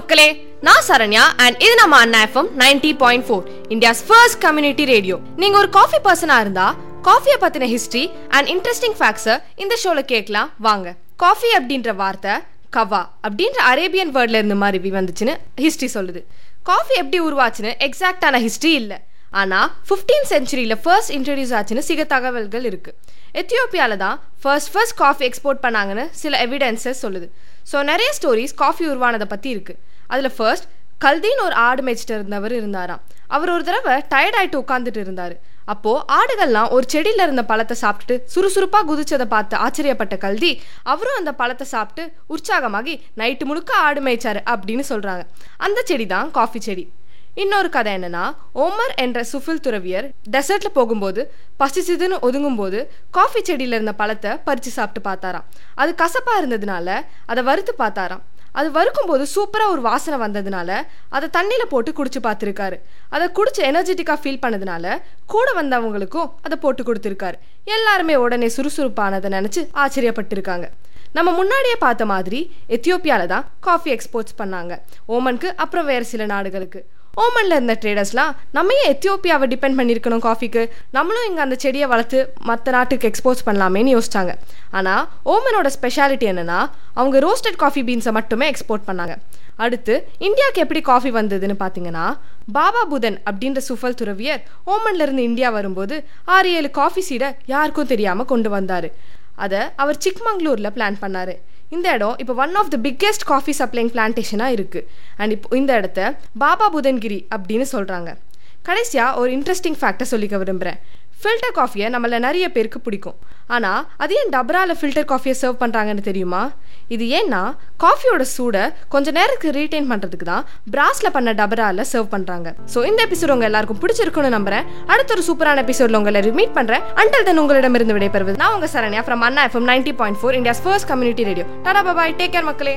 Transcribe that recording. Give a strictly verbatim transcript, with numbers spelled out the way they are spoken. மக்களே, நான் சரண்யா அண்ட் இது நம்ம அண்ணா எஃப்எம் தொண்ணூறு புள்ளி நான்கு, இந்தியாஸ் ஃபர்ஸ்ட் கம்யூனிட்டி ரேடியோ. நீங்க ஒரு காஃபி பர்சனா இருந்தா காஃபியை பத்தின ஹிஸ்டரி அண்ட் இன்ட்ரெஸ்டிங் ஃபேக்ட்ஸை இந்த ஷோல கேட்கலாம் வாங்க. காஃபி அப்படின்ற வார்த்தை கவா அப்படின்ற அரேபியன் வேர்ட்ல இருந்து மாதிரி வந்துச்சுன்னு ஹிஸ்டரி சொல்லுது. காஃபி எப்படி உருவாச்சுன்னு எக்ஸாக்டான ஹிஸ்டரி இல்லை, ஆனால் ஃபிஃப்டீன் சென்ச்சுரியில் ஃபர்ஸ்ட் இன்ட்ரடியூஸ் ஆச்சுன்னு சில தகவல்கள் இருக்குது. எத்தியோப்பியாவில் தான் ஃபர்ஸ்ட் ஃபர்ஸ்ட் காஃபி எக்ஸ்போர்ட் பண்ணாங்கன்னு சில எவிடென்ஸஸ் சொல்லுது. ஸோ நிறைய ஸ்டோரிஸ் காஃபி உருவானதை பற்றி இருக்குது. அதில் ஃபர்ஸ்ட் கல்தின்னு ஒரு ஆடு மேய்ச்சிட்டு இருந்தவர் இருந்தாராம். அவர் ஒரு தடவை டயர்டாயிட்டு உட்காந்துட்டு இருந்தார். அப்போது ஆடுகள்லாம் ஒரு செடியில் இருந்த பழத்தை சாப்பிட்டுட்டு சுறுசுறுப்பாக குதிச்சதை பார்த்து ஆச்சரியப்பட்ட கல்தி அவரும் அந்த பழத்தை சாப்பிட்டு உற்சாகமாகி நைட்டு முழுக்க ஆடு மேய்ச்சார் அப்படின்னு சொல்கிறாங்க. அந்த செடி தான் காஃபி செடி. இன்னொரு கதை என்னன்னா, ஓமர் என்ற சுஃபில் துறவியர் டெசர்ட்டில் போகும்போது பசிச்சுதுன்னு ஒதுங்கும்போது காஃபி செடியில் இருந்த பழத்தை பறித்து சாப்பிட்டு பார்த்தாராம். அது கசப்பாக இருந்ததுனால அதை வறுத்து பார்த்தாராம். அது வறுக்கும்போது சூப்பராக ஒரு வாசனை வந்ததுனால அதை தண்ணியில் போட்டு குடிச்சு பார்த்துருக்காரு. அதை குடிச்சு எனர்ஜெட்டிக்காக ஃபீல் பண்ணதுனால கூட வந்தவங்களுக்கும் அதை போட்டு கொடுத்துருக்காரு. எல்லாருமே உடனே சுறுசுறுப்பானதை நினச்சி ஆச்சரியப்பட்டிருக்காங்க. நம்ம முன்னாடியே பார்த்த மாதிரி எத்தியோப்பியாவில் தான் காஃபி எக்ஸ்போர்ட்ஸ் பண்ணாங்க, ஓமனுக்கு அப்புறம் வேறு சில நாடுகளுக்கு. ஓமனில் இருந்த ட்ரேடர்ஸ்லாம் நம்ம ஏன் எத்தியோப்பியாவை டிபெண்ட் பண்ணியிருக்கணும் காஃபிக்கு, நம்மளும் இங்கே அந்த செடியை வளர்த்து மற்ற நாட்டுக்கு எக்ஸ்போர்ட்ஸ் பண்ணலாமேன்னு யோசிச்சாங்க. ஆனால் ஓமனோட ஸ்பெஷாலிட்டி என்னென்னா, அவங்க ரோஸ்டட் காஃபி பீன்ஸை மட்டுமே எக்ஸ்போர்ட் பண்ணாங்க. அடுத்து இந்தியாவுக்கு எப்படி காஃபி வந்ததுன்னு பார்த்தீங்கன்னா, பாபா புதன் அப்படின்ற சுஃபல் துறவியர் ஓமன்லேருந்து இந்தியா வரும்போது ஆறு ஏழு காஃபி சீடை யாருக்கும் தெரியாமல் கொண்டு வந்தார். அதை அவர் சிக்மங்களூரில் பிளான் பண்ணார். இந்த இடம் இப்போ one of the biggest coffee supplying பிளான்டேஷனாக இருக்குது. அண்ட் இப்போ இந்த இடத்த பாபா புதன்கிரி அப்படின்னு சொல்கிறாங்க. கடைசியாக ஒரு இன்ட்ரெஸ்டிங் ஃபேக்டை சொல்லிக்க விரும்புகிறேன். ஃபில்டர் காஃபியை நம்மள நிறைய பேருக்கு பிடிக்கும். ஆனால் அது ஏன் டபராவில் ஃபில்டர் காஃபியை சர்வ் பண்ணுறாங்கன்னு தெரியுமா? இது ஏன்னா காஃபியோட சூடை கொஞ்சம் நேரத்துக்கு ரீட்டைன் பண்ணுறதுக்கு தான் பிராஸில் பண்ண டபராவில் சர்வ் பண்ணுறாங்க. ஸோ இந்த எபிசோட் உங்கள் எல்லாருக்கும் பிடிச்சிருக்குன்னு நம்புகிறேன். அடுத்த ஒரு சூப்பரான எபிசோடில் உங்களை மீட் பண்ணுறேன். அண்டல் தென் உங்களிடமிருந்து விடைபெறுவது நான் உங்கள் சரண்யா ஃப்ரம் அண்ணா எஃப்எம் தொண்ணூறு புள்ளி நான்கு, India's first community radio. Tata bye, take care மக்களே.